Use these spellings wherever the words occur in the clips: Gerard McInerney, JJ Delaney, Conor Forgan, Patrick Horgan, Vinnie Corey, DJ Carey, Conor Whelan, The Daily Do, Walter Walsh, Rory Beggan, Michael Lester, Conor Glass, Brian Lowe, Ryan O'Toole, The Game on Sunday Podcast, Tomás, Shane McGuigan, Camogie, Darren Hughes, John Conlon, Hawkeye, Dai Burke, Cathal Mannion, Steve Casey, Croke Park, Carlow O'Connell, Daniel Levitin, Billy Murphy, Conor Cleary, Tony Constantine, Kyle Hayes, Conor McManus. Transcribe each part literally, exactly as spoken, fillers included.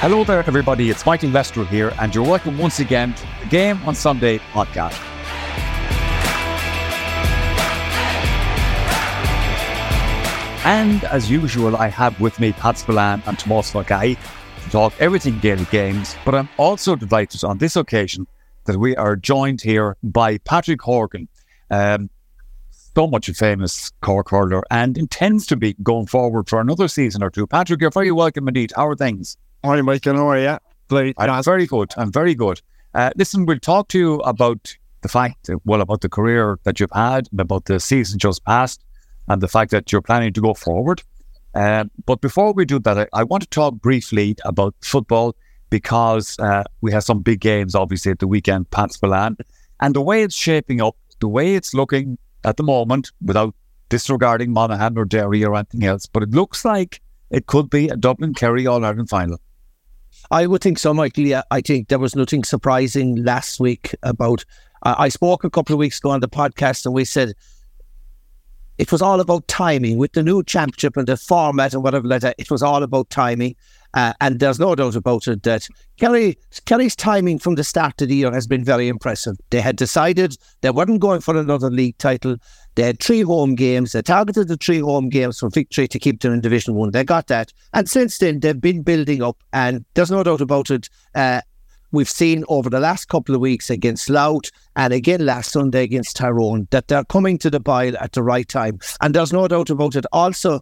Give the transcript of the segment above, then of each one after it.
Hello there, everybody. It's Michael Lester here, and you're welcome once again to the Game on Sunday podcast. And as usual, I have with me Pat Spillane and Tomas Vakai to talk everything Gaelic games. But I'm also delighted on this occasion that we are joined here by Patrick Horgan, um, so much a famous Cork hurler, and intends to be going forward for another season or two. Patrick, you're very welcome indeed. How are things? Hi, Michael. How are you? Play. I'm very good. I'm very good. Uh, listen, we'll talk to you about the fact, well, about the career that you've had, about the season just passed, and the fact that you're planning to go forward. Uh, but before we do that, I, I want to talk briefly about football, because uh, we have some big games, obviously, at the weekend, Pat Spillane. And the way it's shaping up, the way it's looking at the moment, without disregarding Monaghan or Derry or anything else, but it looks like it could be a Dublin-Kerry All-Ireland final. I would think so, Michael. Yeah, I think there was nothing surprising last week about... Uh, I spoke a couple of weeks ago on the podcast, and we said it was all about timing. With the new championship and the format and whatever like that, it was all about timing. Uh, and there's no doubt about it that Kerry, Kerry's timing from the start of the year has been very impressive. They had decided they weren't going for another league title. They had three home games. They targeted the three home games for victory to keep them in Division one. They got that. And since then, they've been building up. And there's no doubt about it. Uh, we've seen over the last couple of weeks against Louth and again last Sunday against Tyrone that they're coming to the pile at the right time. And there's no doubt about it. Also,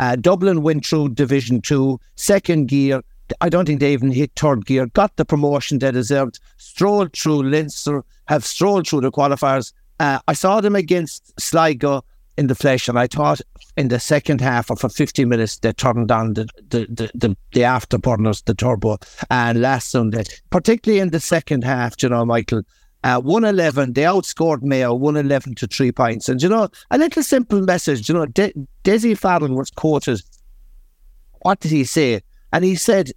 Uh, Dublin went through Division two, second gear. I don't think they even hit third gear. Got the promotion they deserved. Strolled through Leinster, have strolled through the qualifiers. Uh, I saw them against Sligo in the flesh, and I thought in the second half or for fifty minutes they turned on the the the, the, the afterburners, the turbo. And uh, last Sunday, particularly in the second half, you know, Michael. Uh, one eleven, they outscored Mayo one eleven to three points. And, you know, a little simple message. You know, De- Desi Farrell was quoted. What did he say? And he said,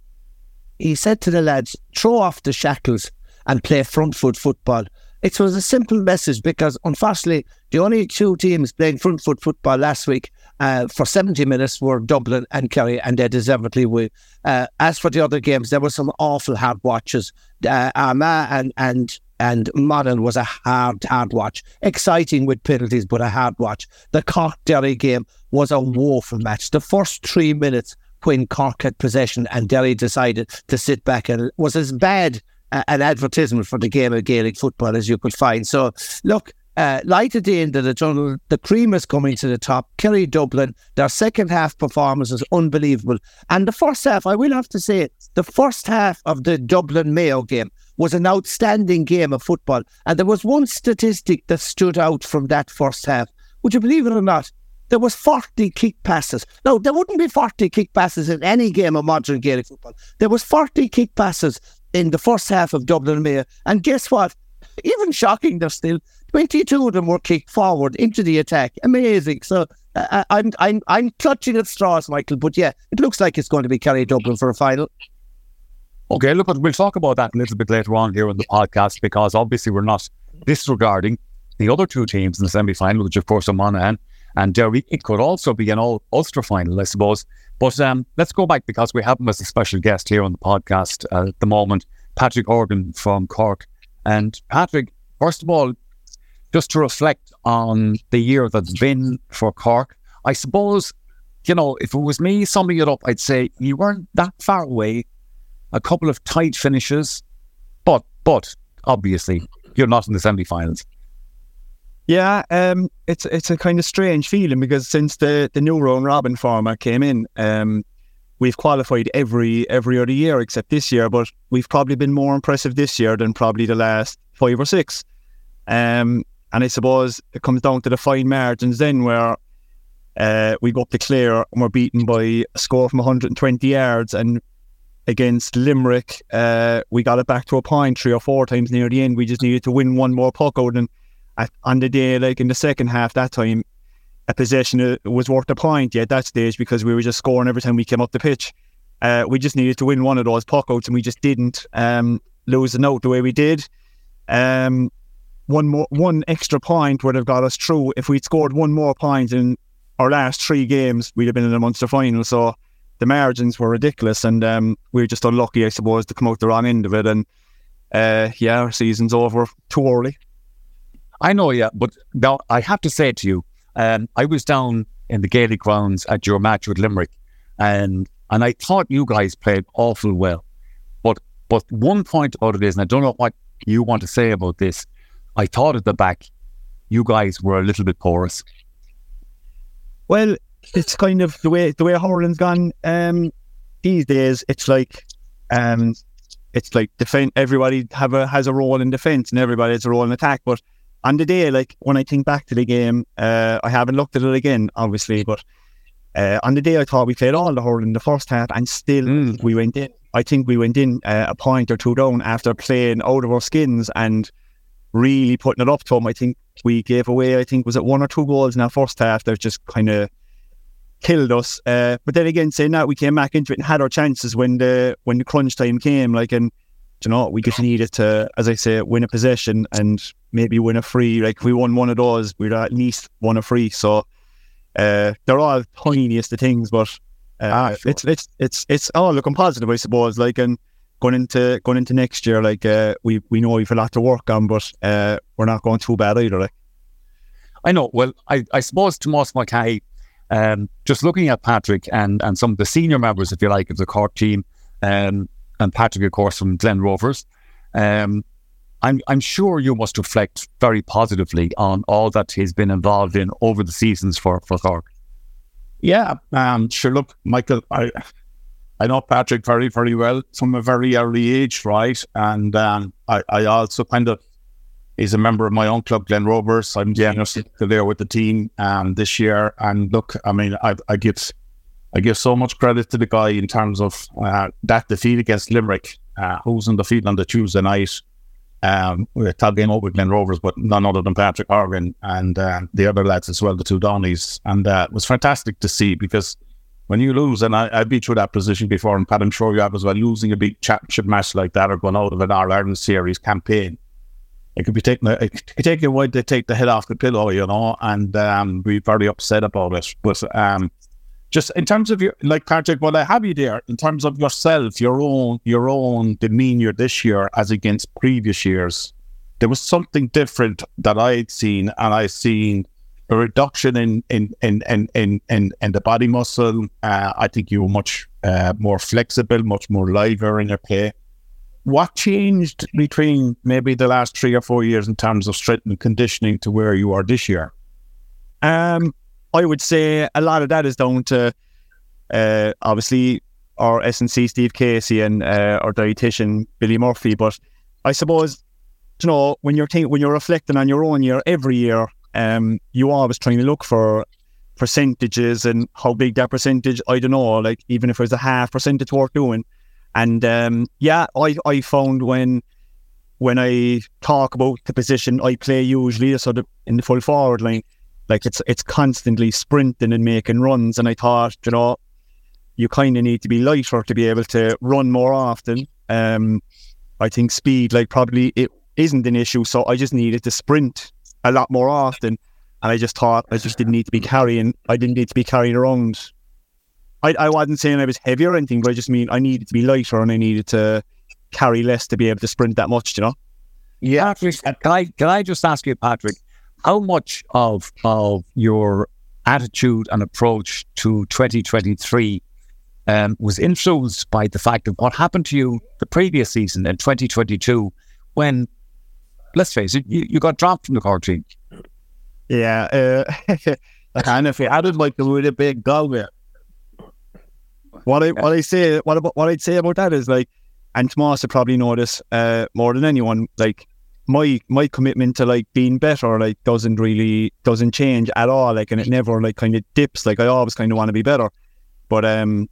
he said to the lads, throw off the shackles and play front foot football. It was a simple message because, unfortunately, the only two teams playing front foot football last week uh, for seventy minutes were Dublin and Kerry, and they deservedly won. Uh, as for the other games, there were some awful hard watches. Uh, Armagh and... and And Maron was a hard, hard watch. Exciting with penalties, but a hard watch. The Cork-Derry game was a woeful match. The first three minutes when Cork had possession and Derry decided to sit back, and it was as bad uh, an advertisement for the game of Gaelic football as you could find. So, look, uh, light at the end of the tunnel, the cream is coming to the top. Kerry Dublin, their second half performance is unbelievable. And the first half, I will have to say, the first half of the Dublin-Mayo game was an outstanding game of football. And there was one statistic that stood out from that first half. Would you believe it or not? There was forty kick passes. Now, there wouldn't be forty kick passes in any game of modern Gaelic football. There was forty kick passes in the first half of Dublin Mayo. And guess what? Even shocking, there's still twenty-two of them were kicked forward into the attack. Amazing. So uh, I'm, I'm, I'm clutching at straws, Michael. But yeah, it looks like it's going to be Kerry Dublin for a final. Okay, look, we'll talk about that a little bit later on here on the podcast, because obviously we're not disregarding the other two teams in the semi-final, which of course are Monaghan and Derry. It could also be an all-Ulster final, I suppose. But um, let's go back, because we have him as a special guest here on the podcast uh, at the moment, Patrick Horgan from Cork. And Patrick, first of all, just to reflect on the year that's been for Cork, I suppose, you know, if it was me summing it up, I'd say you weren't that far away. A couple of tight finishes, but but obviously you're not in the semi-finals. Yeah, um, it's it's a kind of strange feeling, because since the, the new round robin format came in, um, we've qualified every every other year except this year, but we've probably been more impressive this year than probably the last five or six. Um, and I suppose it comes down to the fine margins then, where uh, we go up to Clare and we're beaten by a score from one hundred twenty yards, and against Limerick, uh, we got it back to a point three or four times near the end. We just needed to win one more puck out, and At, on the day, like in the second half that time, a possession uh, was worth a point yeah, at that stage, because we were just scoring every time we came up the pitch. Uh, we just needed to win one of those puckouts, and we just didn't um, lose the note the way we did. Um, one more, one extra point would have got us through. If we'd scored one more point in our last three games, we'd have been in the Munster final. So the margins were ridiculous, and um, we were just unlucky, I suppose, to come out the wrong end of it. And uh, yeah, our season's over too early. I know, yeah, but now I have to say to you, um, I was down in the Gaelic grounds at your match with Limerick, and and I thought you guys played awful well. But but one point about it is, and I don't know what you want to say about this, I thought at the back, you guys were a little bit porous. Well, it's kind of the way the way hurling's gone um, these days. It's like um, it's like defend. Everybody have a has a role in defence, and everybody has a role in attack, but. On the day, like when I think back to the game, uh, I haven't looked at it again, obviously, but uh, on the day I thought we played all the hurling in the first half, and still mm. we went in. I think we went in uh, a point or two down after playing out of our skins and really putting it up to them. I think we gave away, I think, was it one or two goals in our first half that just kind of killed us. Uh, but then again, saying that, we came back into it and had our chances when the when the crunch time came, like, and you know, we just needed to, as I say, win a possession and maybe win a free. Like, if we won one of those, we'd at least won a free. So uh, they're all tiniest of things, but uh, ah, sure. it's it's it's it's all looking positive, I suppose. Like, and going into going into next year, like uh, we we know we've a lot to work on, but uh, we're not going too bad either. Like, I know. Well, I I suppose Tomas Vakai, um, just looking at Patrick and and some of the senior members, if you like, of the Cork team. Um, And Patrick, of course, from Glen Rovers. Um, I'm I'm sure you must reflect very positively on all that he's been involved in over the seasons for for Cork. Yeah, um, sure. Look, Michael, I I know Patrick very very well from a very early age, right? And um, I I also kind of is a member of my own club, Glen Rovers. I'm yeah. you know, there with the team um, this year. And look, I mean, I I give. I give so much credit to the guy in terms of uh, that defeat against Limerick, uh, who's in the field on the Tuesday night. Um, we were tagging up with Glen Rovers, but none other than Patrick Horgan and uh, the other lads as well, the two Donnies. And uh, it was fantastic to see, because when you lose, and I, I've been through that position before, and Pat, I'm sure you have as well, losing a big championship match like that or going out of an All-Ireland series campaign. It could be taken, it could take a while to take the head off the pillow, you know, and um, be very upset about it. But, um, just in terms of your, like Patrick, what I have you there, in terms of yourself, your own your own demeanour this year as against previous years, there was something different that I had seen, and I seen a reduction in in in in in, in, in the body muscle. Uh, I think you were much uh, more flexible, much more livelier in your play. What changed between maybe the last three or four years in terms of strength and conditioning to where you are this year? Um. I would say a lot of that is down to uh, obviously our S and C Steve Casey and uh, our dietitian Billy Murphy. But I suppose, you know, when you're think- when you're reflecting on your own year, every year, um, you are always trying to look for percentages and how big that percentage. I don't know, like even if it was a half percent, it's worth doing. And um, yeah, I I found when. When I talk about the position I play usually, so the, in the full forward line. Like it's it's constantly sprinting and making runs, and I thought, you know, you kind of need to be lighter to be able to run more often, Um, I think speed, like, probably it isn't an issue. So I just needed to sprint a lot more often. And I just thought I just didn't need to be carrying. I didn't need to be carrying around. I, I wasn't saying I was heavy or anything, but I just mean I needed to be lighter and I needed to carry less to be able to sprint that much, you know? Yeah. Patrick, can I, can I just ask you, Patrick, how much of, of your attitude and approach to twenty twenty-three um, was influenced by the fact of what happened to you the previous season in twenty twenty-two when, let's face it, you, you got dropped from the Cork team? Yeah. Uh, and if you added Michael with a big goal there, what I what I say what about what I'd say about that is, like, and Tomás will probably know this uh, more than anyone, like my my commitment to like being better like doesn't really doesn't change at all, like, and it never like kind of dips. Like, I always kind of want to be better, but um,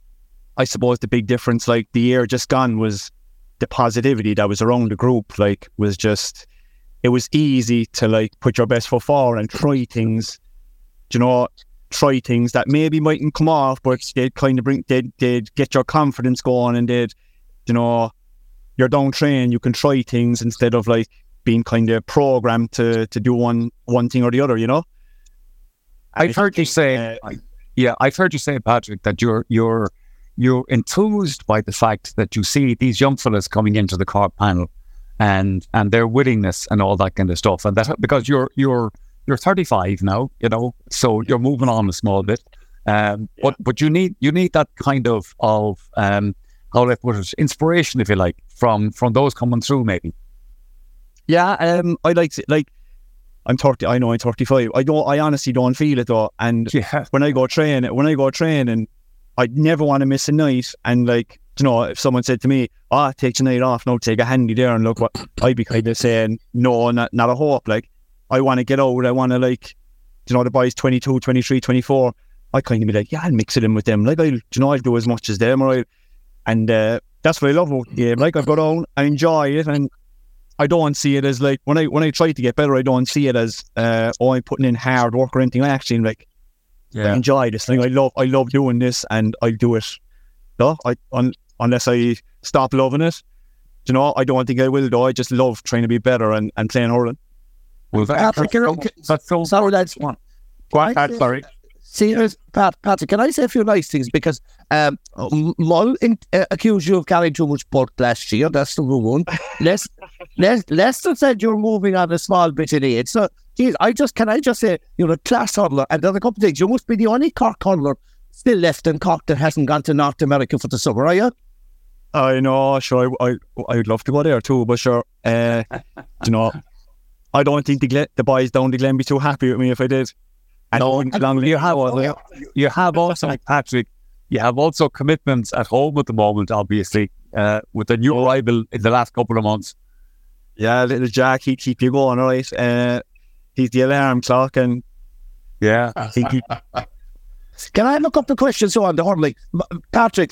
I suppose the big difference like the year just gone was the positivity that was around the group. Like, was just, it was easy to like put your best foot forward and try things, you know. Try things that maybe mightn't come off, but they'd kind of bring, they'd, they'd get your confidence going, and they'd, you know, you're down trained, you can try things instead of like being kind of programmed to to do one one thing or the other, you know. And I've heard you say, uh, yeah, I've heard you say, Patrick, that you're you're you're enthused by the fact that you see these young fellas coming into the Cork panel, and and their willingness and all that kind of stuff, and that because you're you're. You're thirty-five now, you know, so you're moving on a small bit. Um, yeah. But but you need you need that kind of of um, how do I put it, inspiration, if you like, from from those coming through, maybe. Yeah, um, I like like I'm thirty. I know I'm thirty-five. I don't. I honestly don't feel it though. And yeah. when I go train, when I go train, and I never want to miss a night. And like, you know, if someone said to me, "Ah, oh, take the night off, now take a handy there," and look what I'd be kind of saying, "No, not not a hope." Like, I want to get out, I want to, like, you know, the boys twenty-two, twenty-three, twenty-four, I kind of be like, yeah, I'll mix it in with them, like, I'll, you know, I'll do as much as them, or I'll, and uh, that's what I love about the game, like, I've got on, I enjoy it, and I don't see it as, like, when I when I try to get better, I don't see it as, uh, oh, I'm putting in hard work or anything. I actually, like, yeah. I enjoy this thing, like, I love I love doing this, and I do it, no, I un, unless I stop loving it, you know, I don't think I will, though. I just love trying to be better and, and playing hurling. Well, Patrick, that's all. Sorry, that's one. Go on, Pat, sorry. See, yeah. Pat, Patrick, can I say a few nice things? Because um, Mull uh, accused you of carrying too much bulk last year. That's number one. Lester, Lester said you're moving on a small bit in age. So, geez, I just, can I just say, you're a class hurdler. And there's a couple of things. You must be the only Cork hurdler still left in Cork that hasn't gone to North America for the summer, are you? I know, sure. I, I, I would love to go there too, but sure. Uh, you know, I don't think the, Glen, the boys down the Glen be too happy with me if I did. And no, long you, have, oh, you have also, Patrick, you have also commitments at home at the moment, obviously, uh, with the new arrival in the last couple of months. Yeah, little Jack, he'd keep you going, all right? Uh, he's the alarm clock, and... Yeah. He keep... Can I look up the questions on the hurling? Patrick.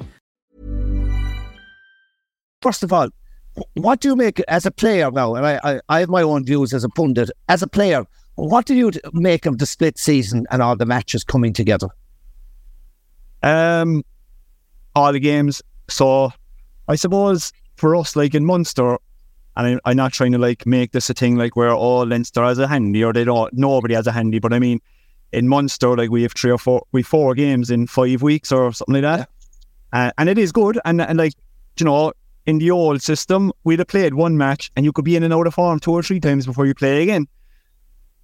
First of all, what do you make as a player now? And I, I, I have my own views as a pundit. As a player, what do you make of the split season and all the matches coming together? Um, all the games. So I suppose for us, like in Munster, and I, I'm not trying to like make this a thing like where all oh, Leinster has a handy or they don't. Nobody has a handy, but I mean, in Munster, like we have three or four, we have four games in five weeks or something like that. Uh, and it is good. And, and like, you know, in the old system, we'd have played one match and you could be in and out of form two or three times before you play again.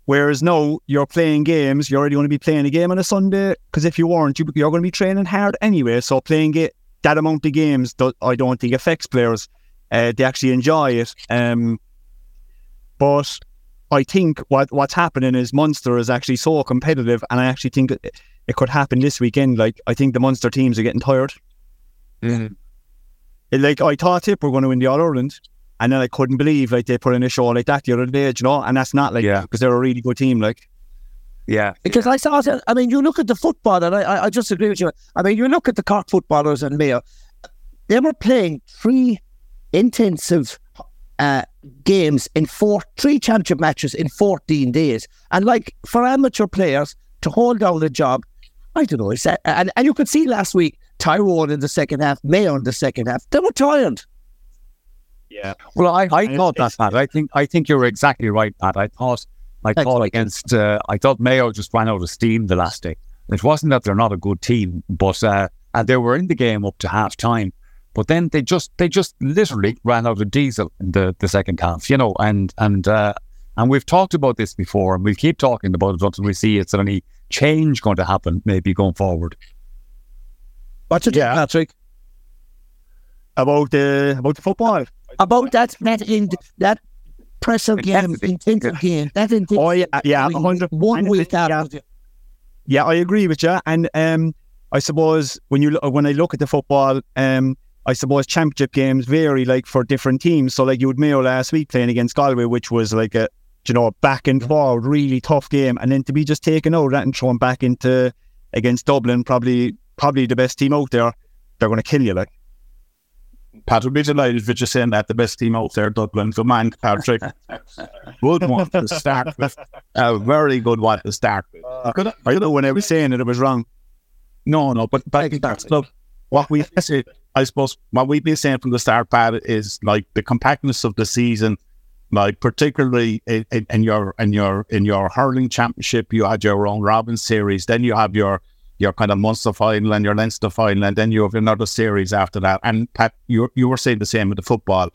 Whereas now, you're playing games, you're already going to be playing a game on a Sunday, because if you weren't, you're going to be training hard anyway. So playing it, that amount of games, I don't think affects players. Uh, they actually enjoy it. Um, but I think what what's happening is Munster is actually so competitive, and I actually think it, it could happen this weekend. Like, I think the Munster teams are getting tired. Mm-hmm. Like, I thought Tip were going to win the All-Ireland, and then I couldn't believe, like, they put in a show like that the other day, you know? And that's not, like, because yeah. they're a really good team, like. Yeah. Because I saw, I mean, you look at the football, and I, I just agree with you. I mean, you look at the Cork footballers and Mayo, they were playing three intensive uh, games in four, three championship matches in fourteen days. And, like, for amateur players to hold down the job, I don't know, is that, and, and you could see last week, Tyrone in the second half, Mayo in the second half, they were tired. Yeah. Well, I, I thought that, Pat. I think I think you're exactly right, Pat. I thought I thought against uh, I thought Mayo just ran out of steam the last day. It wasn't that they're not a good team, but uh, and they were in the game up to half time, but then they just they just literally ran out of diesel in the, the second half, you know. And and uh, and we've talked about this before, and we'll keep talking about it until we see it's any change going to happen, maybe going forward. What's your yeah. take, Patrick? About the about the football. About that that in that pressure game, intensive game, that intensive. Oh yeah, yeah, one hundred One week out. Yeah. yeah, I agree with you. And um, I suppose when you when I look at the football, um, I suppose championship games vary, like, for different teams. So, like, you had Mayo last week playing against Galway, which was like a you know back and forward, really tough game, and then to be just taken out of that and thrown back into against Dublin, probably probably the best team out there. They're going to kill you, like. Pat would be delighted with you saying that the best team out there, Dublin. Good man, Patrick. Good one to start with. A very good one to start with. Uh, could I, could I know when I was saying it, it was wrong. No, no, but, but that's, look, what we said, I suppose, what we've been saying from the start, Pat, is, like, the compactness of the season, like, particularly in, in, in your in your in your hurling championship, you had your own Robin series, then you have your your kind of Munster final and your Leinster final, and then you have another series after that. And Pat, you you were saying the same with the football.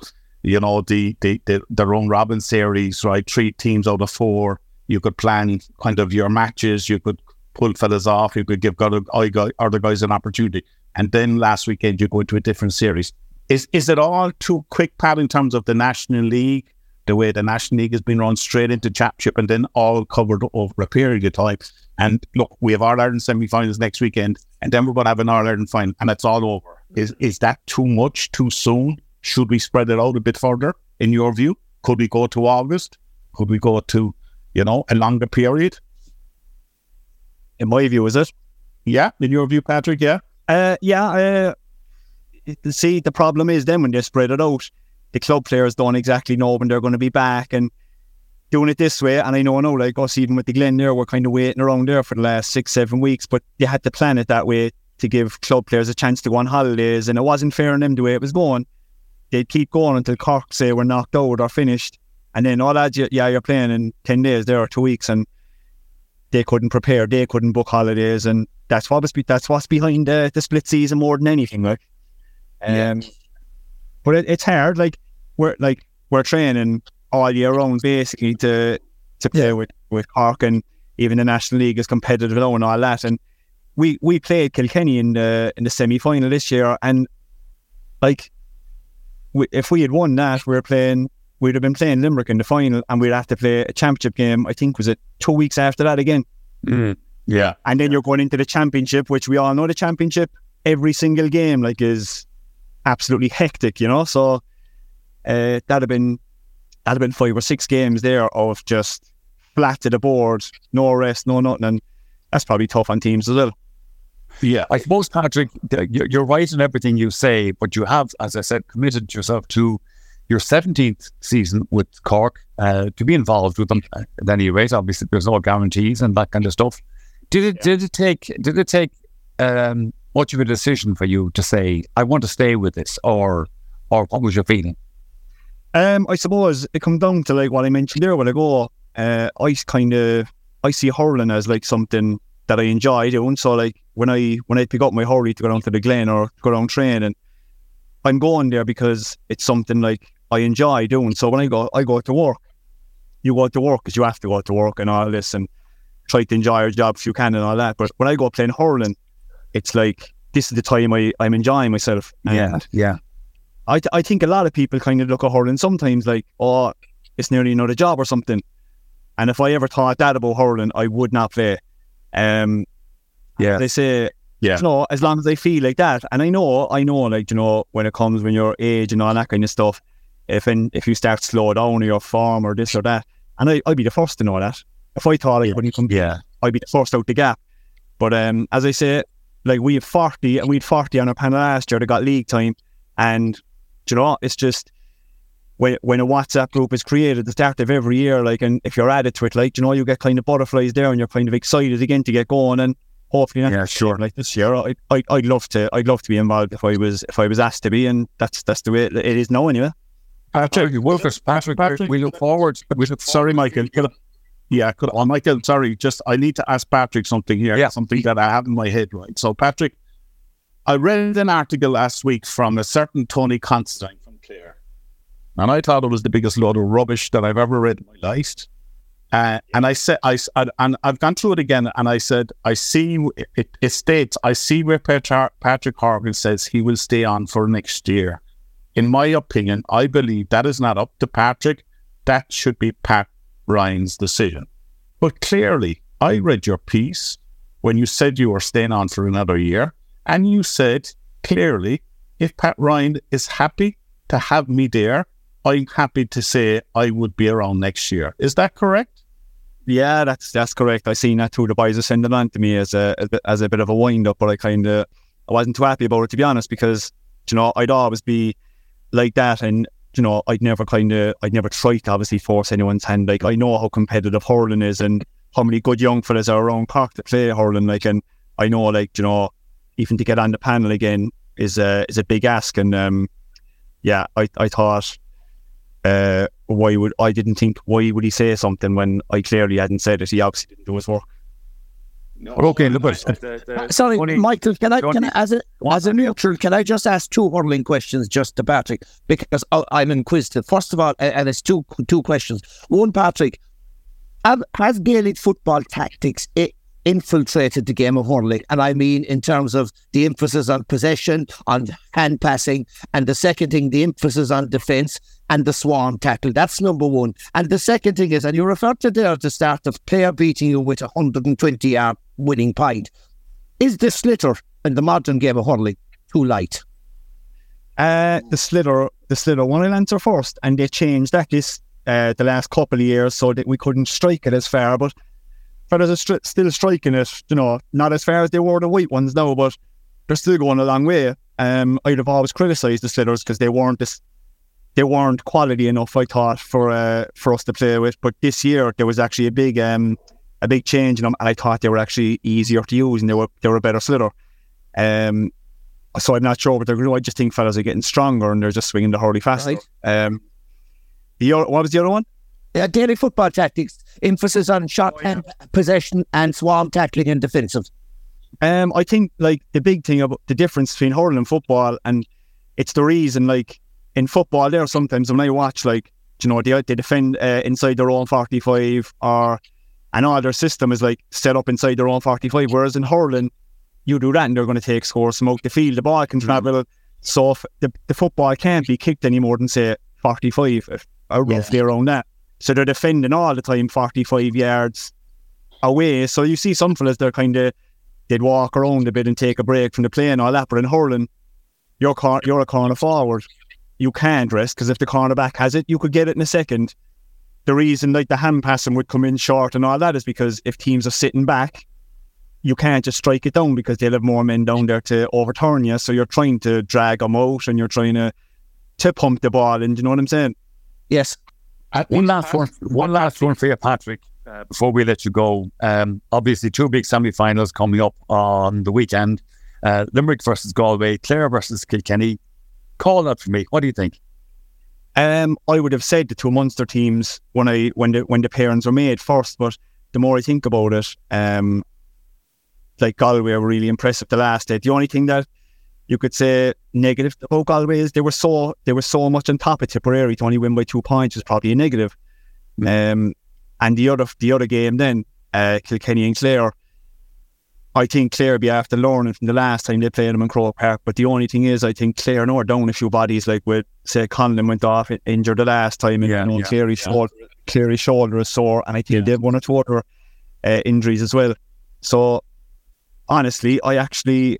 You know, the the the, the round robin series, right? Three teams out of four. You could plan kind of your matches. You could pull fellas off. You could give other guys an opportunity. And then last weekend you go into a different series. Is is it all too quick, Pat, in terms of the National League? The way the National League has been run straight into championship and then all covered over a period of time. And look, we have All-Ireland semi-finals next weekend, and then we're going to have an All-Ireland final, and it's all over. Is is that too much, too soon? Should we spread it out a bit further, in your view? Could we go to August? Could we go to, you know, a longer period? In my view, is it? Yeah, in your view, Patrick, yeah? Uh, yeah, uh, see, the problem is then when they spread it out, the club players don't exactly know when they're going to be back, and doing it this way, and I know, I know, like us, even with the Glen there, we're kind of waiting around there for the last six, seven weeks, but they had to plan it that way to give club players a chance to go on holidays, and it wasn't fair on them the way it was going. They'd keep going until Cork say we're knocked out or finished, and then all that, yeah, you're playing in ten days there or two weeks, and they couldn't prepare, they couldn't book holidays, and that's, what was be- that's what's behind the, the split season more than anything, like. Um, yeah. But it, it's hard, like, we're like we're training all year round basically to to play yeah. with, with Cork, and even the National League is competitive now and all that. And we, we played Kilkenny in the in the semi final this year, and like we, if we had won that, we were playing we'd have been playing Limerick in the final, and we'd have to play a championship game. I think was it two weeks after that again. Mm, yeah, and then you're going into the championship, which we all know the championship. Every single game like is absolutely hectic, you know. So. Uh, that'd have been that'd have been five or six games there of just flat to the board, no rest, no nothing, and that's probably tough on teams as well. Yeah, I suppose, Patrick, you're right in everything you say, but you have, as I said, committed yourself to your seventeenth season with Cork uh, to be involved with them at any rate. Obviously, there's no guarantees and that kind of stuff. Did it? Yeah. Did it take? Did it take um, much of a decision for you to say, "I want to stay with this," or, or what was your feeling? Um, I suppose it comes down to like what I mentioned there a while ago. Uh, I kind of I see hurling as like something that I enjoy doing. So like when I when I pick up my hurley to go down to the Glen or go down training, I'm going there because it's something like I enjoy doing. So when I go, I go to work. You go to work because you have to go to work and all this, and try to enjoy your job if you can and all that. But when I go playing hurling, it's like this is the time I, I'm enjoying myself. And yeah, yeah. I th- I think a lot of people kind of look at hurling sometimes like, oh, it's nearly another job or something. And if I ever thought that about hurling, I would not play. Um, yeah. They say, yeah. You know, as long as I feel like that, and I know, I know, like you know, when it comes when you're age and all that kind of stuff, if in, if you start slow down or your form or this or that, and I I'd be the first to know that. If I thought I yeah. wouldn't come, yeah, I'd be the first out the gap. But um, as I say, like we have forty, and we had forty on our panel last year. They got league time, and you know, it's just. When, when a WhatsApp group is created at the start of every year, like, and if you're added to it, like, you know, you get kind of butterflies there and you're kind of excited again to get going, and hopefully not yeah, sure. like this year. I, I, I'd love to, I'd love to be involved if I was, if I was asked to be, and that's, that's the way it, it is now anyway. Patrick, Wolfers, Patrick, Patrick, we look forward. We look sorry, Michael. Could I, yeah, could I, Michael, sorry, just, I need to ask Patrick something here, yeah. something that I have in my head, right? So Patrick, I read an article last week from a certain Tony Constantine from Clare. And I thought it was the biggest load of rubbish that I've ever read in my life. Uh, and I said, I, I and I've gone through it again. And I said, I see it, it states, I see where Patrick, Patrick Horgan says he will stay on for next year. In my opinion, I believe that is not up to Patrick. That should be Pat Ryan's decision. But clearly, I read your piece when you said you were staying on for another year, and you said clearly, if Pat Ryan is happy to have me there, I'm happy to say I would be around next year. Is that correct? Yeah, that's that's correct. I seen that too. The boys are sending on to me as a as a bit of a wind up, but I kind of I wasn't too happy about it, to be honest, because you know I'd always be like that, and you know I'd never kind of I'd never try to obviously force anyone's hand. Like I know how competitive hurling is and how many good young fellas are around Cork to play hurling. Like, and I know like you know even to get on the panel again is a is a big ask, and um, yeah, I I thought. Uh, why would I didn't think why would he say something when I clearly hadn't said it? He obviously didn't do his work. No, okay, look at it. Sorry, twenty, Michael. Can I, can I as a as a neutral? Can I just ask two hurling questions just to Patrick, because I'm inquisitive. First of all, and it's two two questions. One, Patrick, has Gaelic football tactics it infiltrated the game of hurling? And I mean in terms of the emphasis on possession, on hand passing, and the second thing, the emphasis on defence and the swarm tackle. That's number one. And the second thing is, and you referred to there at the start of player beating you with a one hundred twenty yard winning pint. Is the slitter in the modern game of hurling too light? Uh, the slitter, the slitter one I'll answer first, and they changed that this uh, the last couple of years so that we couldn't strike it as far, but fellas are stri- still striking it, you know, not as far as they were the white ones now, but they're still going a long way. Um, I'd have always criticised the slitters because they weren't this, they weren't quality enough, I thought, for uh, for us to play with. But this year there was actually a big um, a big change in them, and I thought they were actually easier to use and they were they were a better slitter. Um, so I'm not sure what they're going to do. I just think fellas are getting stronger and they're just swinging the hurley faster. Right. Um, the other, what was the other one? Uh, Gaelic football tactics, emphasis on shot oh, yeah. and possession and swarm tackling and defensive. Um, I think like the big thing about the difference between hurling and football, and it's the reason like in football there sometimes when I watch like you know they, they defend uh, inside their own forty-five, or and all their system is like set up inside their own forty-five, whereas in hurling you do that and they're going to take scores from out the field. The ball can travel, mm-hmm. so if the, the football can't be kicked any more than say forty-five if, or yeah. roughly around that. So they're defending all the time, forty-five yards away. So you see some fellas, they're kind of, they'd walk around a bit and take a break from the play and all that. But in hurling, you're, cor- you're a corner forward. You can't rest, because if the cornerback has it, you could get it in a second. The reason like the hand passing would come in short and all that is because if teams are sitting back, you can't just strike it down because they'll have more men down there to overturn you. So you're trying to drag them out and you're trying to, to pump the ball in. Do you know what I'm saying? Yes. At one last Patrick, one, one last Patrick. one for you, Patrick, uh, before we let you go. Um, obviously, two big semi-finals coming up on the weekend. Uh, Limerick versus Galway, Clare versus Kilkenny. Call that for me. What do you think? Um, I would have said the two Munster teams when I when the when the pairings were made first, but the more I think about it, um, like Galway were really impressive the last day. The only thing that you could say negative about Galway is they were so they were so much on top of Tipperary to only win by two points is probably a negative. Mm. Um, and the other the other game then, uh, Kilkenny and Clare. I think Clare be after learning from the last time they played them in Croke Park. But the only thing is, I think Clare now are down a few bodies. Like with say Conlon went off injured the last time, and yeah, you know, yeah, Clary's yeah. shoulder, Clary's shoulder is sore, and I think yeah. they've one or two other uh, injuries as well. So honestly, I actually.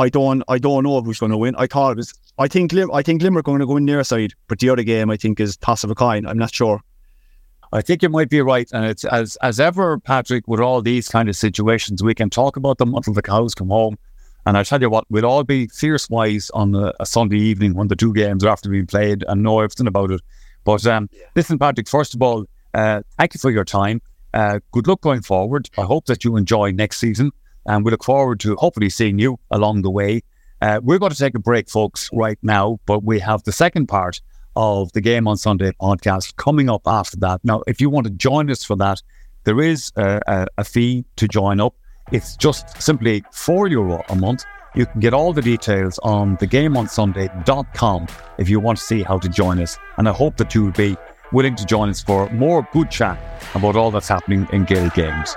I don't I don't know who's going to win. I thought it was I think Lim, I think Limerick are going to go in their side, but the other game I think is toss of a coin. I'm not sure. I think you might be right, and it's as as ever, Patrick, with all these kind of situations, we can talk about them until the cows come home. And I tell you what, we'll all be fierce wise on a, a Sunday evening when the two games are after being played and know everything about it. But um, yeah. listen, Patrick, first of all, uh, thank you for your time. Uh, good luck going forward. I hope that you enjoy next season. And we look forward to hopefully seeing you along the way. Uh, we're going to take a break, folks, right now. But we have the second part of the Game on Sunday podcast coming up after that. Now, if you want to join us for that, there is a, a, a fee to join up. It's just simply four euro a month. You can get all the details on the game on sunday dot com if you want to see how to join us. And I hope that you will be willing to join us for more good chat about all that's happening in Gaelic games.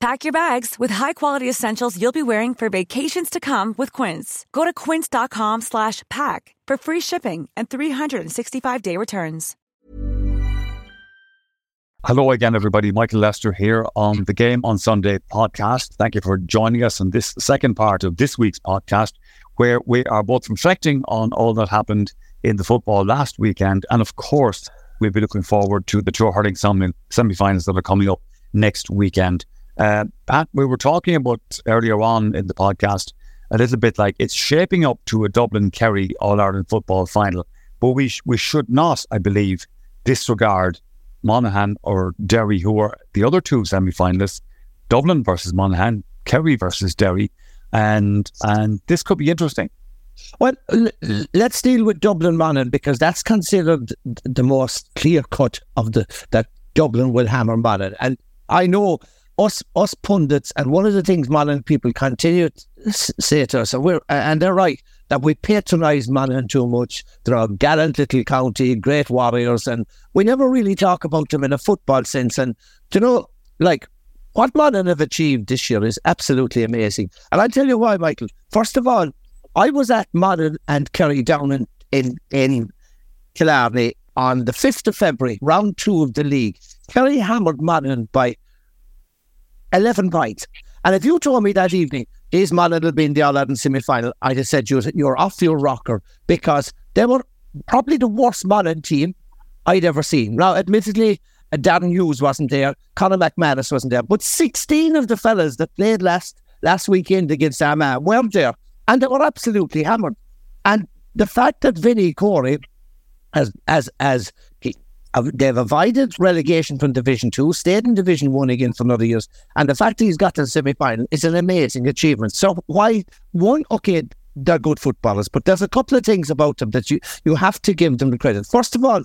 Pack your bags with high-quality essentials you'll be wearing for vacations to come with Quince. Go to quince.com slash pack for free shipping and three sixty-five day returns. Hello again, everybody. Michael Lester here on the Game on Sunday podcast. Thank you for joining us on this second part of this week's podcast, where we are both reflecting on all that happened in the football last weekend. And of course, we'll be looking forward to the Tro Hurling semi-finals that are coming up next weekend. Uh, Pat, we were talking about earlier on in the podcast a little bit like it's shaping up to a Dublin-Kerry All-Ireland football final, but we sh- we should not, I believe, disregard Monaghan or Derry, who are the other two semi-finalists, Dublin versus Monaghan, Kerry versus Derry, and and this could be interesting. Well, l- let's deal with Dublin-Monaghan, because that's considered the most clear-cut of the that Dublin will hammer Monaghan. And I know... Us, us pundits, and one of the things Monaghan people continue to say to us, and, we're, and they're right, that we patronise Monaghan too much. They're a gallant little county, great warriors, and we never really talk about them in a football sense. And, you know, like, what Monaghan have achieved this year is absolutely amazing. And I'll tell you why, Michael. First of all, I was at Monaghan and Kerry down in, in, in Killarney on the fifth of February, round two of the league. Kerry hammered Monaghan by eleven points. And if you told me that evening, is Monaghan will be in the All-Ireland semi-final, I'd have said you're, you're off your rocker, because they were probably the worst Monaghan team I'd ever seen. Now, admittedly, Darren Hughes wasn't there, Conor McManus wasn't there, but sixteen of the fellas that played last last weekend against Armagh were there, and they were absolutely hammered. And the fact that Vinnie Corey, as as as he, they've avoided relegation from Division two, stayed in Division one again for another years, and the fact that he's got to the semi-final is an amazing achievement. So why, one, okay, they're good footballers, but there's a couple of things about them that you, you have to give them the credit. First of all,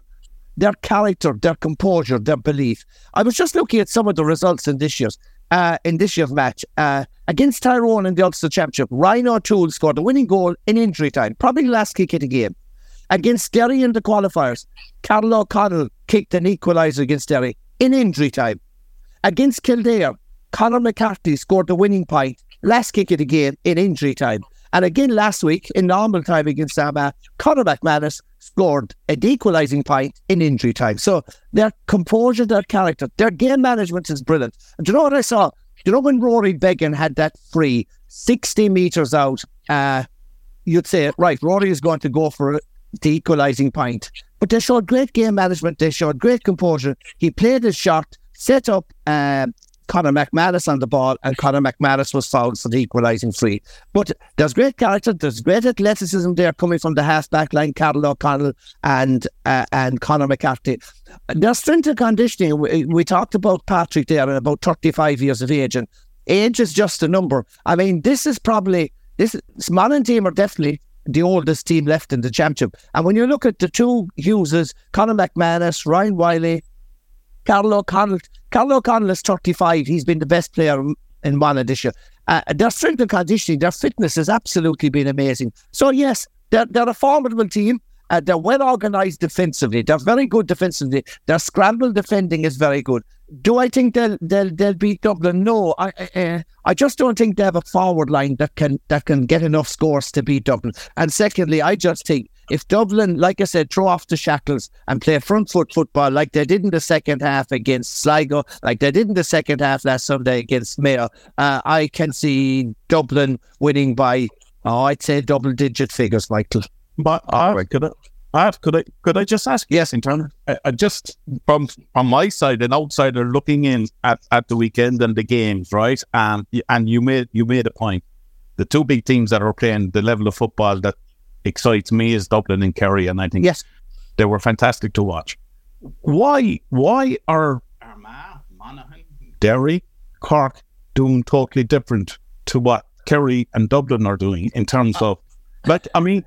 their character, their composure, their belief. I was just looking at some of the results in this year's uh, in this year's match. Uh, against Tyrone in the Ulster Championship, Ryan O'Toole scored the winning goal in injury time, probably last kick of the game. Against Derry in the qualifiers, Carlow O'Connell kicked an equaliser against Derry in injury time. Against Kildare, Conor McCarthy scored the winning point, last kick of the game in injury time. And again last week, in normal time against Armagh, Conor McManus scored an equalising point in injury time. So their composure, their character, their game management is brilliant. And do you know what I saw? Do you know when Rory Beggan had that free, sixty metres out, uh, you'd say, right, Rory is going to go for it. The equalising point. But they showed great game management. They showed great composure. He played his shot. set up uh, Conor McManus on the ball, and Conor McManus was fouled for the equalising free. But there's great character, there's great athleticism there coming from the half-back line, Carlow O'Connell and uh, and Conor McCarthy. Their strength and conditioning, we, we talked about Patrick there, and about thirty-five years of age, and age is just a number. I mean, this is probably, this Monaghan team are definitely the oldest team left in the championship. And when you look at the two Hugheses, Conor McManus, Ryan Wiley, Carlow O'Connell, Carlow O'Connell is thirty-five. He's been the best player in Monaghan this year. Uh, their strength and conditioning, their fitness has absolutely been amazing. So yes, they're, they're a formidable team. Uh, they're well organised defensively. They're very good defensively. Their scramble defending is very good. Do I think they'll they'll, they'll beat Dublin? No, I uh, I just don't think they have a forward line that can that can get enough scores to beat Dublin. And secondly, I just think if Dublin, like I said, throw off the shackles and play front foot football like they did in the second half against Sligo, like they did in the second half last Sunday against Mayo, uh, I can see Dublin winning by, oh, I'd say double digit figures, Michael. But I could I, I could I could I just ask? Yes, in turn, I, I just from from my side, an outsider looking in at, at the weekend and the games, right? And and you made you made a point. The two big teams that are playing the level of football that excites me is Dublin and Kerry, and I think yes, they were fantastic to watch. Why why are Armagh, Monaghan, Derry, Cork doing totally different to what Kerry and Dublin are doing in terms of, like, I mean.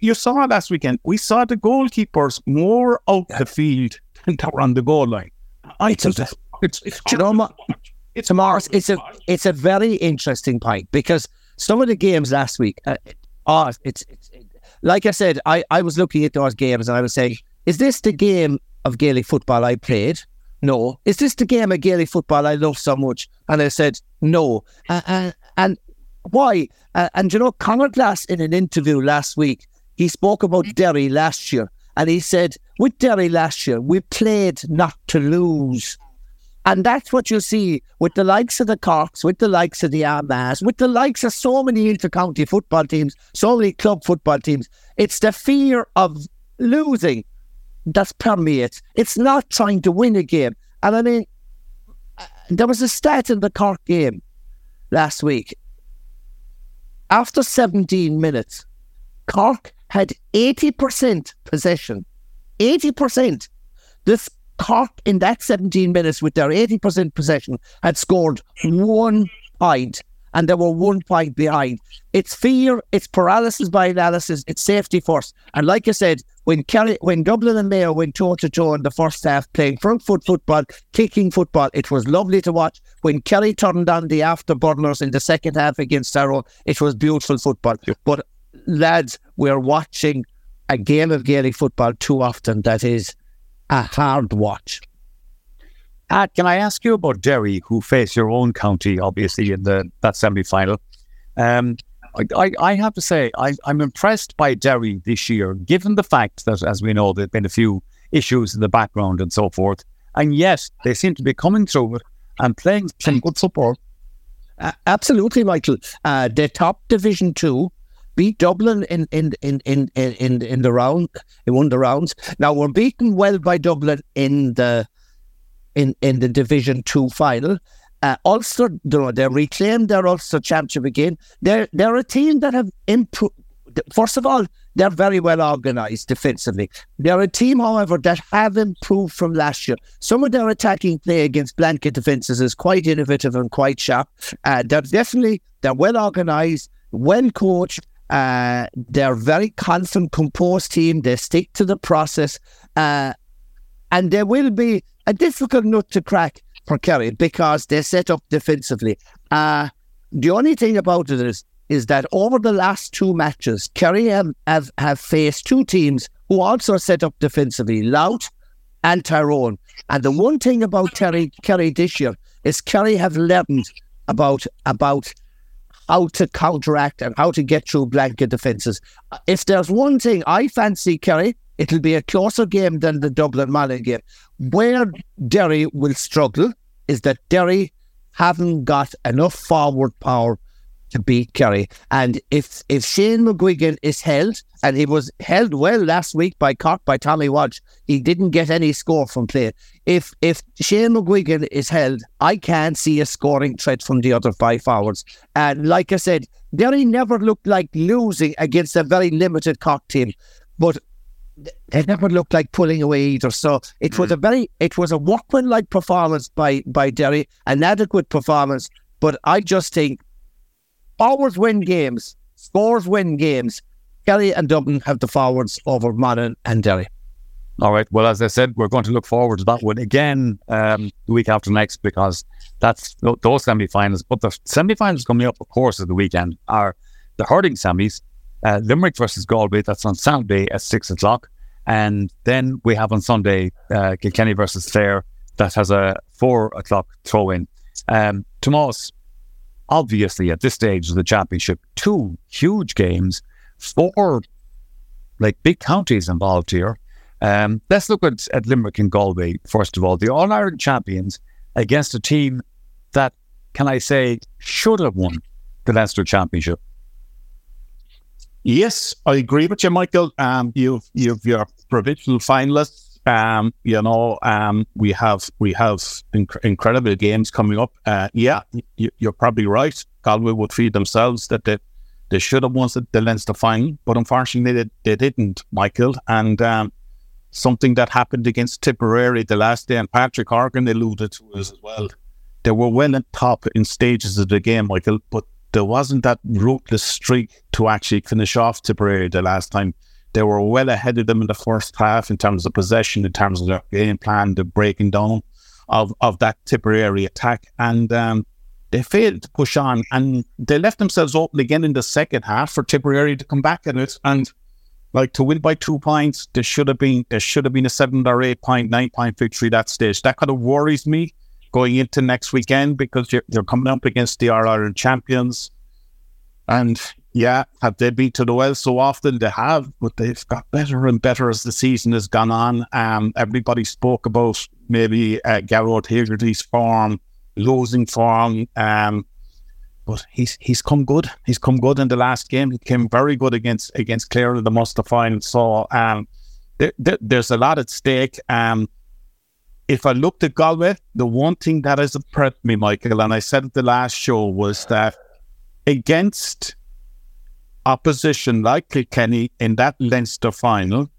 You saw last weekend, we saw the goalkeepers more out the field than they were on the goal line. I it's, a, it's, it's, you know, Ma- it's, Tomás, it's, a, it's a very interesting point, because some of the games last week, uh, oh, it's, it's it, like I said, I, I was looking at those games and I was saying, is this the game of Gaelic football I played? No. Is this the game of Gaelic football I love so much? And I said, no. Uh, uh, and why? Uh, and you know, Conor Glass in an interview last week, he spoke about Derry last year, and he said, with Derry last year, we played not to lose. And that's what you see with the likes of the Corks, with the likes of the Armaghs, with the likes of so many inter-county football teams, so many club football teams. It's the fear of losing that permeates. It's not trying to win a game. And I mean, there was a stat in the Cork game last week. After seventeen minutes, Cork had eighty percent possession. eighty percent. This Cork in that seventeen minutes with their eighty percent possession had scored one point, and they were one point behind. It's fear, it's paralysis by analysis, it's safety first. And like I said, when Kerry, when Dublin and Mayo went toe-to-toe in the first half, playing front foot football, kicking football, it was lovely to watch. When Kerry turned on the afterburners in the second half against Tyrone, it was beautiful football. But lads, we're watching a game of Gaelic football too often that is a hard watch. Uh, can I ask you about Derry, who face your own county, obviously, in the that semi-final? Um, I, I have to say, I, I'm impressed by Derry this year, given the fact that, as we know, there have been a few issues in the background and so forth, and yet they seem to be coming through it and playing some good football. Uh, absolutely, Michael. Uh, they topped Division two. Beat Dublin in in, in, in, in in the round. They won the rounds. Now we're beaten well by Dublin in the in, in the Division Two final. Uh, Ulster, they reclaimed their Ulster championship again. They're they're a team that have improved. First of all, they're very well organised defensively. They're a team, however, that have improved from last year. Some of their attacking play against blanket defences is quite innovative and quite sharp. Uh, they're definitely they're well organised, well coached. Uh, they're very confident, composed team. They stick to the process, uh, and there will be a difficult nut to crack for Kerry because they set up defensively. Uh, the only thing about it is, is that over the last two matches, Kerry have, have, have faced two teams who also set up defensively, Louth and Tyrone. And the one thing about Kerry, Kerry this year is Kerry have learned about about. how to counteract and how to get through blanket defences. If there's one thing I fancy Kerry, it'll be a closer game than the Dublin-Monaghan game. Where Derry will struggle is that Derry haven't got enough forward power to beat Kerry. And if if Shane McGuigan is held, and he was held well last week by Cork, by Tommy Walsh, he didn't get any score from play. If if Shane McGuigan is held, I can't see a scoring threat from the other five forwards. And like I said, Derry never looked like losing against a very limited Cork team, but they never looked like pulling away either. So it mm-hmm. was a very, it was a workmanlike performance by, by Derry, an adequate performance. But I just think forwards win games, scores win games. Kerry and Dublin have the forwards over Manon and Derry. All right. Well, as I said, we're going to look forward to that one again um, the week after next, because that's those semi-finals. But the semi-finals coming up, of course, of the weekend are the hurling semis. Uh, Limerick versus Galway, that's on Saturday at six o'clock. And then we have on Sunday, uh, Kilkenny versus Clare, that has a four o'clock throw-in. Um, Tomás, obviously at this stage of the championship, two huge games, four like big counties involved here. Um, let's look at, at Limerick and Galway, first of all. The All-Ireland champions against a team that, can I say, should have won the Leinster Championship. Yes, I agree with you, Michael. Um, you've you've your provincial finalists. Um, you know, um, we have we have inc- incredible games coming up. Uh, yeah, you, you're probably right. Galway would feel themselves that they they should have won the Leinster final, but unfortunately they, they didn't, Michael. And um, something that happened against Tipperary the last day, and Patrick Horgan alluded to us as well. They were well on top in stages of the game, Michael, but there wasn't that ruthless streak to actually finish off Tipperary the last time. They were well ahead of them in the first half in terms of possession, in terms of their game plan, the breaking down of, of that Tipperary attack. And um, they failed to push on. And they left themselves open again in the second half for Tipperary to come back in it. And like to win by two points, there should have been there should have been a seven or eight point, nine point victory that stage. That kind of worries me going into next weekend, because you're, you're coming up against the All-Ireland champions. And yeah, have they been to the well so often? They have, but they've got better and better as the season has gone on. Um, everybody spoke about maybe uh, Garrod Haggerty's form, losing form, um, but he's he's come good. He's come good in the last game. He came very good against against Clare in the Munster final. So um, there, there, there's a lot at stake. Um, If I looked at Galway, the one thing that has impressed me, Michael, and I said at the last show, was that against opposition like Kilkenny in that Leinster final,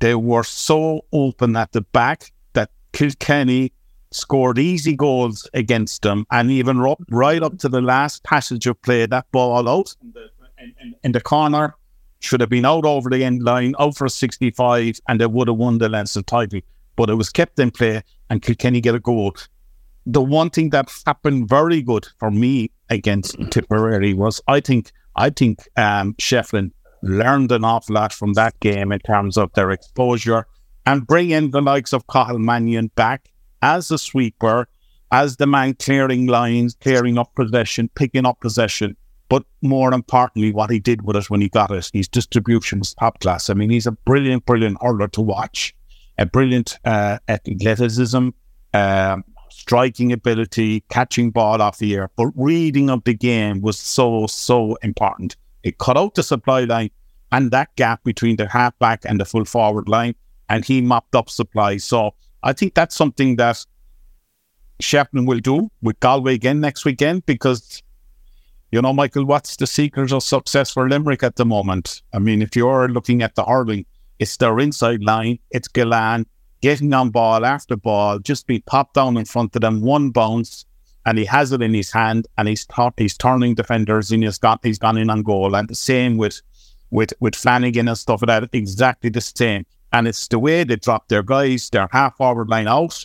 they were so open at the back that Kilkenny scored easy goals against them, and even right up to the last passage of play, that ball out in the, in, in the corner should have been out over the end line, out for sixty-five, and they would have won the Leinster title. But it was kept in play, and Kilkenny get a goal. The one thing that happened very good for me against Tipperary was, I think, I think um, Shefflin learned an awful lot from that game in terms of their exposure, and bring in the likes of Cathal Mannion back as a sweeper, as the man clearing lines, clearing up possession, picking up possession. But more importantly, what he did with it when he got it, his distribution was top class. I mean, he's a brilliant, brilliant hurler to watch. A brilliant uh, athleticism, uh, striking ability, catching ball off the air. But reading of the game was so, so important. It cut out the supply line and that gap between the halfback and the full forward line, and he mopped up supply. So I think that's something that Shefflin will do with Galway again next weekend, because, you know, Michael, what's the secret of success for Limerick at the moment? I mean, if you're looking at the hurling, it's their inside line. It's Gillan getting on ball after ball, just be popped down in front of them, one bounce, and he has it in his hand, and he's ta- he's turning defenders, and he's got he's gone in on goal. And the same with with with Flanagan and stuff like that. Exactly the same. And it's the way they drop their guys, their half forward line out.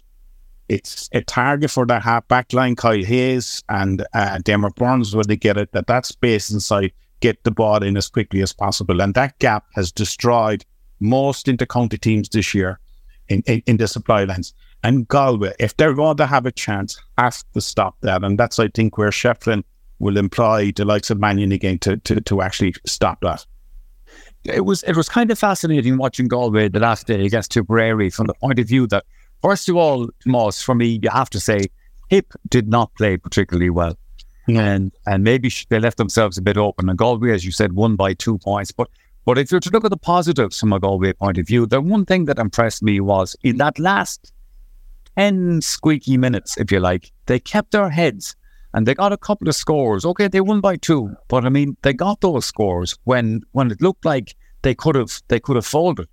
It's a target for their half back line, Kyle Hayes and uh, Dermot Burns, where they get it that that space inside, get the ball in as quickly as possible. And that gap has destroyed most inter-county teams this year in, in, in the supply lines. And Galway, if they're going to have a chance, have to stop that. And that's, I think, where Shefflin will employ the likes of Mannion again to, to, to actually stop that. It was it was kind of fascinating watching Galway the last day against Tipperary from the point of view that, first of all, Moss, for me, you have to say, Hip did not play particularly well. yeah. and and maybe they left themselves a bit open. And Galway, as you said, won by two points. But but if you're to look at the positives from a Galway point of view, the one thing that impressed me was in that last ten squeaky minutes, if you like, they kept their heads and they got a couple of scores. Okay, they won by two, but I mean, they got those scores when when it looked like they could have they could have folded.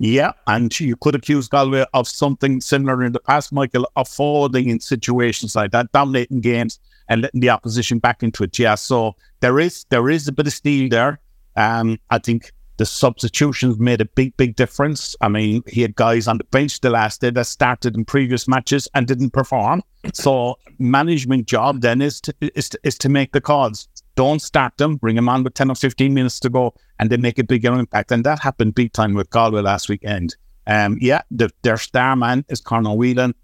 Yeah, and you could accuse Galway of something similar in the past, Michael, of folding in situations like that, dominating games and letting the opposition back into it. Yeah, so there is there is a bit of steel there. Um, I think the substitutions made a big, big difference. I mean, he had guys on the bench the last day that started in previous matches and didn't perform. So management job then is to, is to, is to make the calls. Don't start them, bring them on with ten or fifteen minutes to go, and they make a bigger impact. And that happened big time with Galway last weekend. Um, yeah, the, their star man is Conor Whelan.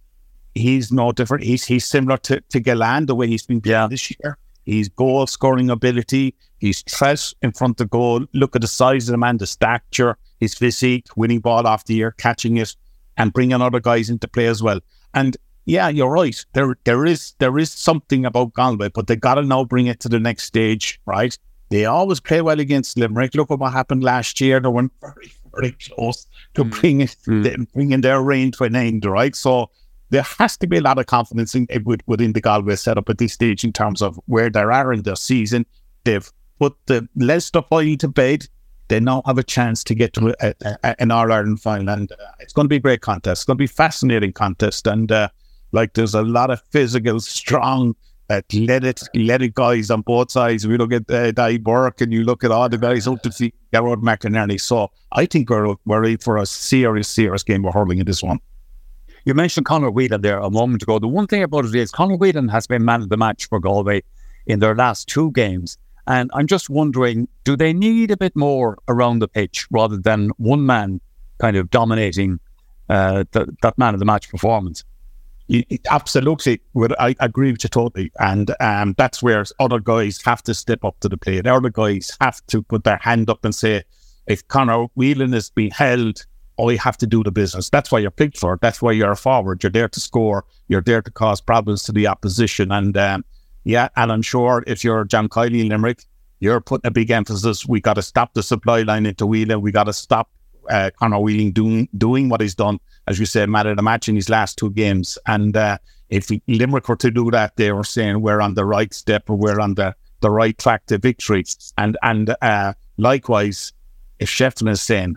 He's no different. He's he's similar to, to Gallant, the way he's been playing yeah. this year. His goal-scoring ability, his threat in front of goal, look at the size of the man, the stature, his physique, winning ball off the ear, catching it, and bringing other guys into play as well. And yeah, you're right. There, there is there is something about Galway, but they got to now bring it to the next stage, right? They always play well against Limerick. Look at what happened last year. They weren't very, very close to mm. bringing mm. bringing their reign to an end, right? So there has to be a lot of confidence in, within the Galway setup at this stage in terms of where they are in their season. They've put the Leinster final to bed. They now have a chance to get to a, a, a, an All-Ireland final, and uh, it's going to be a great contest. It's going to be a fascinating contest, and uh, Like there's a lot of physical, strong, athletic, athletic guys on both sides. We look at uh, Dai Burke and you look at all the guys out to see Gerard McInerney. So I think we're we're in for a serious, serious game of hurling in this one. You mentioned Conor Whelan there a moment ago. The one thing about it is Conor Whelan has been man of the match for Galway in their last two games, and I'm just wondering, do they need a bit more around the pitch rather than one man kind of dominating uh, th- that man of the match performance? It absolutely, I agree with you totally, and um, that's where other guys have to step up to the plate. Other guys have to put their hand up and say, if Conor Whelan is being held, I have to do the business. That's why you're picked for it. That's why you're a forward. You're there to score. You're there to cause problems to the opposition. And um, yeah, and I'm sure if you're John Kiley in Limerick, you're putting a big emphasis. We got to stop the supply line into Whelan. We got to stop Uh, Conor Whelan doing doing what he's done, as you said, man of the match in his last two games. And uh, if he, Limerick were to do that, they were saying we're on the right step or we're on the, the right track to victory. And and uh, likewise, if Sheffield is saying,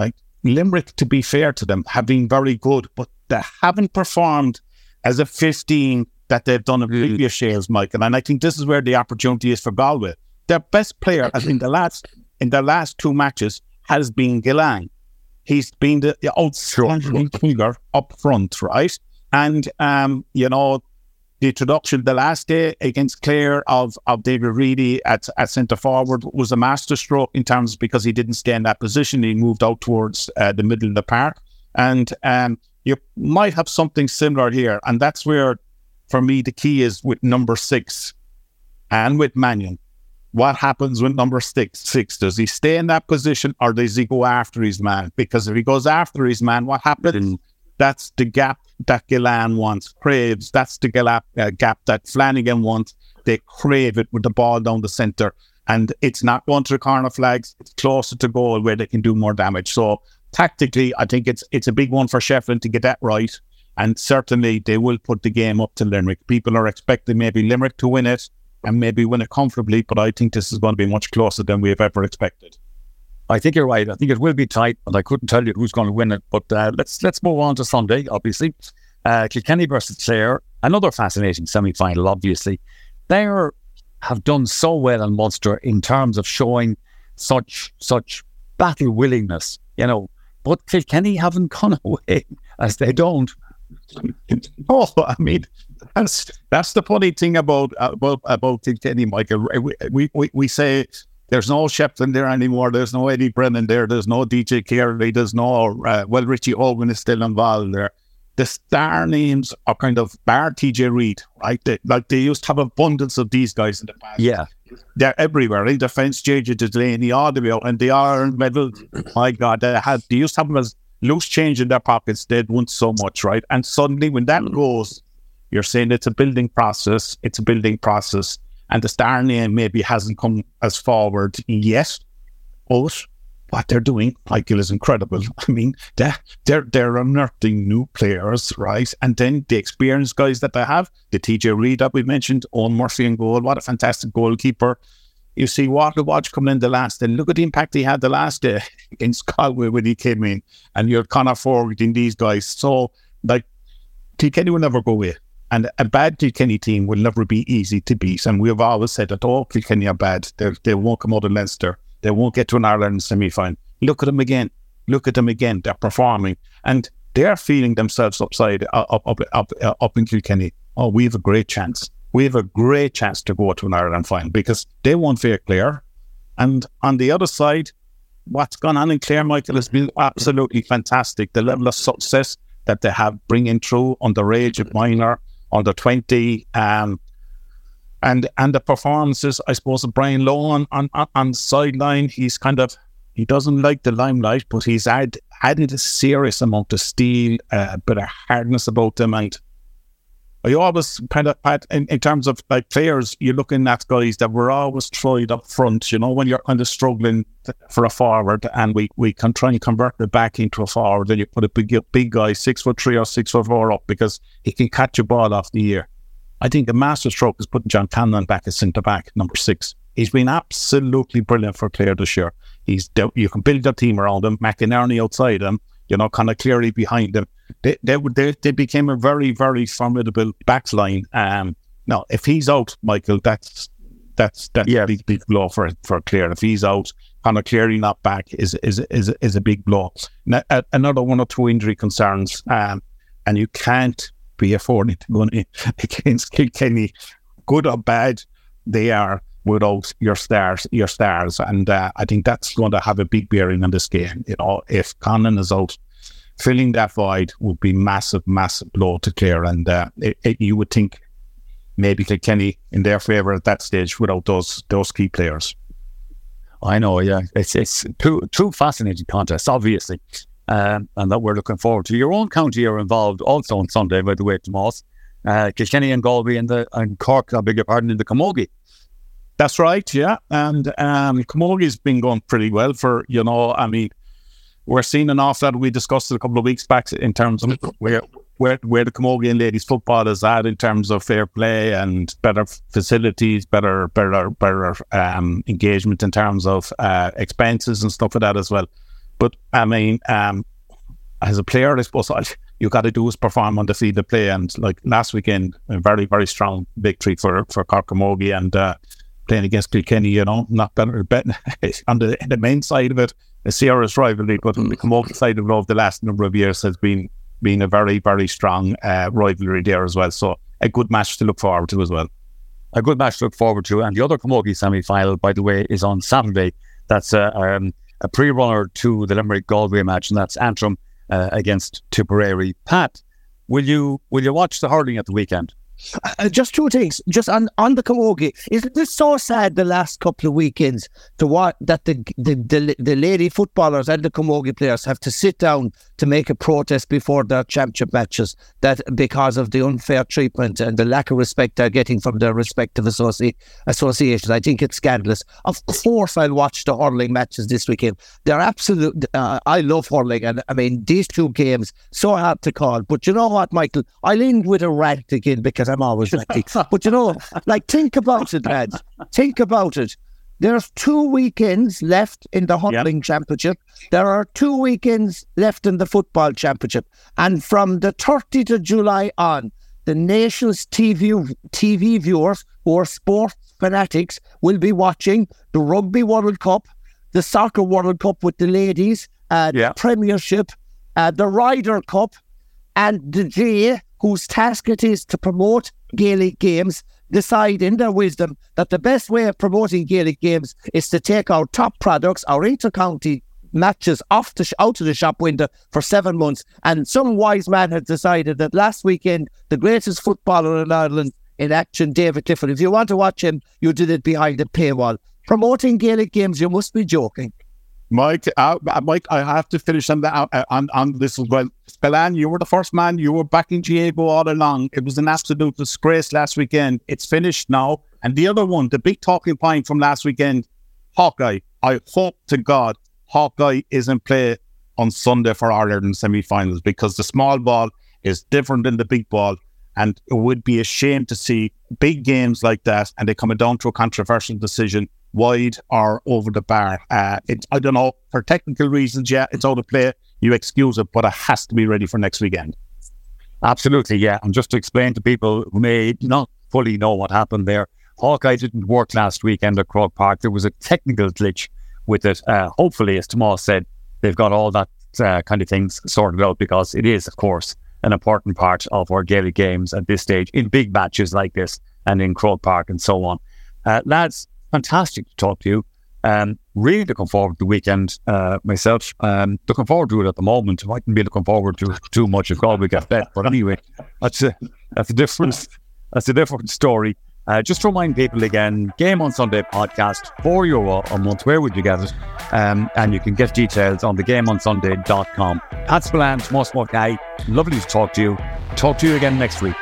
like Limerick, to be fair to them, have been very good, but they haven't performed as a fifteen that they've done in mm. previous years, Michael. And I think this is where the opportunity is for Galway. Their best player, as in the last in the last two matches, has been Gillane. He's been the, the outstanding figure up front, right? And, um, you know, the introduction the last day against Clare of, of David Reedy at, at centre forward was a masterstroke in terms because he didn't stay in that position. He moved out towards uh, the middle of the park. And um, you might have something similar here. And that's where, for me, the key is with number six and with Mannion. What happens with number six? Six? Does he stay in that position or does he go after his man? Because if he goes after his man, what happens? Mm. That's the gap that Gillane wants, craves. That's the gap, uh, gap that Flanagan wants. They crave it with the ball down the centre. And it's not going to the corner flags. It's closer to goal where they can do more damage. So tactically, I think it's it's a big one for Sheffield to get that right. And certainly they will put the game up to Limerick. People are expecting maybe Limerick to win it and maybe win it comfortably, but I think this is going to be much closer than we have ever expected. I think you're right. I think it will be tight, and I couldn't tell you who's going to win it. But uh, let's let's move on to Sunday, obviously. Uh, Kilkenny versus Clare, another fascinating semi-final, obviously. They are, have done so well in Munster in terms of showing such such battle willingness, you know. But Kilkenny haven't gone away, as they don't. Oh, I mean, that's that's the funny thing about about about Kilkenny, Michael. We we we say there's no Shepton there anymore. There's no Eddie Brennan there. There's no D J Carey. There's no uh, well, Richie Owen is still involved there. The star names are kind of bar T J Reid, right? They, like they used to have abundance of these guys in the past. Yeah, they're everywhere. In defence, J J Delaney, all the way out, and they are in medal. My God, they had they used to have them as loose change in their pockets. They'd won so much, right? And suddenly when that goes, You're saying it's a building process, it's a building process, and the star name maybe hasn't come as forward yet, but what they're doing, Michael, is incredible. I mean, they're, they're, they're unearthing new players, right? And then the experienced guys that they have, the T J Reid that we mentioned, Owen Murphy in goal, what a fantastic goalkeeper. You see Walter Walsh coming in the last day. Look at the impact he had the last day against Galway when he came in. And you're Conor Forgan, these guys. So, like, Kilkenny will never go away. And a bad Kilkenny team will never be easy to beat. And we've always said that, oh, Kilkenny are bad. They're, they won't come out of Leinster. They won't get to an Ireland semi-final. Look at them again. Look at them again. They're performing. And they're feeling themselves upside, up, up, up, up in Kilkenny. Oh, we have a great chance. We have a great chance to go to an Ireland final because they won't fear Clare. And on the other side, what's gone on in Clare, Michael, has been absolutely fantastic. The level of success that they have bringing through underage at minor, under twenty, um, and and the performances, I suppose, of Brian Lowe on, on, on the sideline. He's kind of, he doesn't like the limelight, but he's add, added a serious amount of steel, uh, a bit of hardness about them. And you always kind of, in, in terms of like players, you're looking at guys that were always tried up front, you know, when you're kind of struggling for a forward, and we, we can try and convert it back into a forward, then you put a big, big guy, six foot three or six foot four up, because he can catch a ball off the ear. I think the masterstroke is putting John Conlon back as centre-back, number six. He's been absolutely brilliant for Clare this year. He's You can build a team around him, McInerney outside him, you know, kind of clearly behind him. They they they, they became a very, very formidable backline. Um, now, if he's out, Michael, that's that's that's yeah. a big, big blow for for Clare. If he's out, Conor Cleary not back is is is is a big blow. Now, another one or two injury concerns, um, and you can't be affording to go in against Kilkenny, good or bad they are, without your stars, your stars, and uh, I think that's going to have a big bearing on this game. You know, if Conlon is out, filling that void would be massive, massive blow to Clare, and uh, it, it, you would think maybe Kilkenny in their favour at that stage without those those key players. I know, yeah, it's it's two two fascinating contests, obviously, um, and that we're looking forward to. Your own county are involved also on Sunday, by the way, Tomás. Uh, Kilkenny and Galway and the and Cork, I beg your pardon, in the Camogie. That's right, yeah. And um, Camogie's been going pretty well for, you know, I mean, we're seeing an off that we discussed it a couple of weeks back in terms of where where, where the Camogie ladies football is at in terms of fair play and better facilities, better better better um, engagement in terms of uh, expenses and stuff like that as well. But, I mean, um, as a player, I suppose all you got to do is perform on the field of play. And, like, last weekend, a very, very strong victory for, for Cork Camogie and uh playing against Kilkenny, you know, not better, better on the, the main side of it, a serious rivalry, but on the Camogie side of it over the last number of years has been been a very, very strong uh, rivalry there as well. So a good match to look forward to as well. A good match to look forward to. And the other Camogie semi-final, by the way, is on Saturday. That's a, um, a pre-runner to the Limerick-Galway match, and that's Antrim uh, against Tipperary. Pat, will you will you watch the hurling at the weekend? Uh, just two things. Just on, on the Camogie, isn't it so sad the last couple of weekends to what that the the, the the lady footballers and the Camogie players have to sit down to make a protest before their championship matches, that because of the unfair treatment and the lack of respect they're getting from their respective associ- associations. I think it's scandalous. Of course I'll watch the hurling matches this weekend. They're absolute, uh, I love hurling, and I mean these two games, so hard to call. But you know what, Michael, I'll end with a rant again because I'm always ranting. But you know, like, think about it, lads. Think about it. There's two weekends left in the hurling yep. championship. There are two weekends left in the football championship. And from the thirtieth of July on, the nation's T V T V viewers who are sports fanatics will be watching the Rugby World Cup, the Soccer World Cup with the ladies, uh, yep. the Premiership, uh, the Ryder Cup, and the G A A, whose task it is to promote Gaelic games, decide in their wisdom that the best way of promoting Gaelic games is to take our top products, our inter-county matches, off the sh- out of the shop window for seven months. And some wise man has decided that last weekend, the greatest footballer in Ireland in action, David Clifford, if you want to watch him, you did it behind a paywall. Promoting Gaelic games, you must be joking. Mike, uh, Mike, I have to finish on that. Uh, on, on this as well. Spillane, you were the first man. You were backing Diego all along. It was an absolute disgrace last weekend. It's finished now. And the other one, the big talking point from last weekend, Hawkeye. I hope to God Hawkeye is in play on Sunday for Ireland semi-finals, because the small ball is different than the big ball. And it would be a shame to see big games like that and they come down to a controversial decision, wide or over the bar. Uh, it, I don't know, for technical reasons, yeah, it's out of play. You excuse it, but it has to be ready for next weekend. Absolutely, yeah. And just to explain to people who may not fully know what happened there, Hawkeye didn't work last weekend at Croke Park. There was a technical glitch with it. Uh, hopefully, as Tomás said, they've got all that uh, kind of things sorted out, because it is, of course, an important part of our daily games at this stage in big matches like this and in Croke Park and so on. Uh, lads, fantastic to talk to you. Um, really looking forward to the weekend uh, myself. Um, looking forward to it at the moment. I mightn't be looking forward to it too much if God we get bet, but anyway, that's a, that's a different that's a different story. Uh, just to remind people again, Game on Sunday podcast, four euro a month. Where would you get it? Um, and you can get details on the game on sunday dot com. Pat Spillane, Tomas Vakai, lovely to talk to you. Talk to you again next week.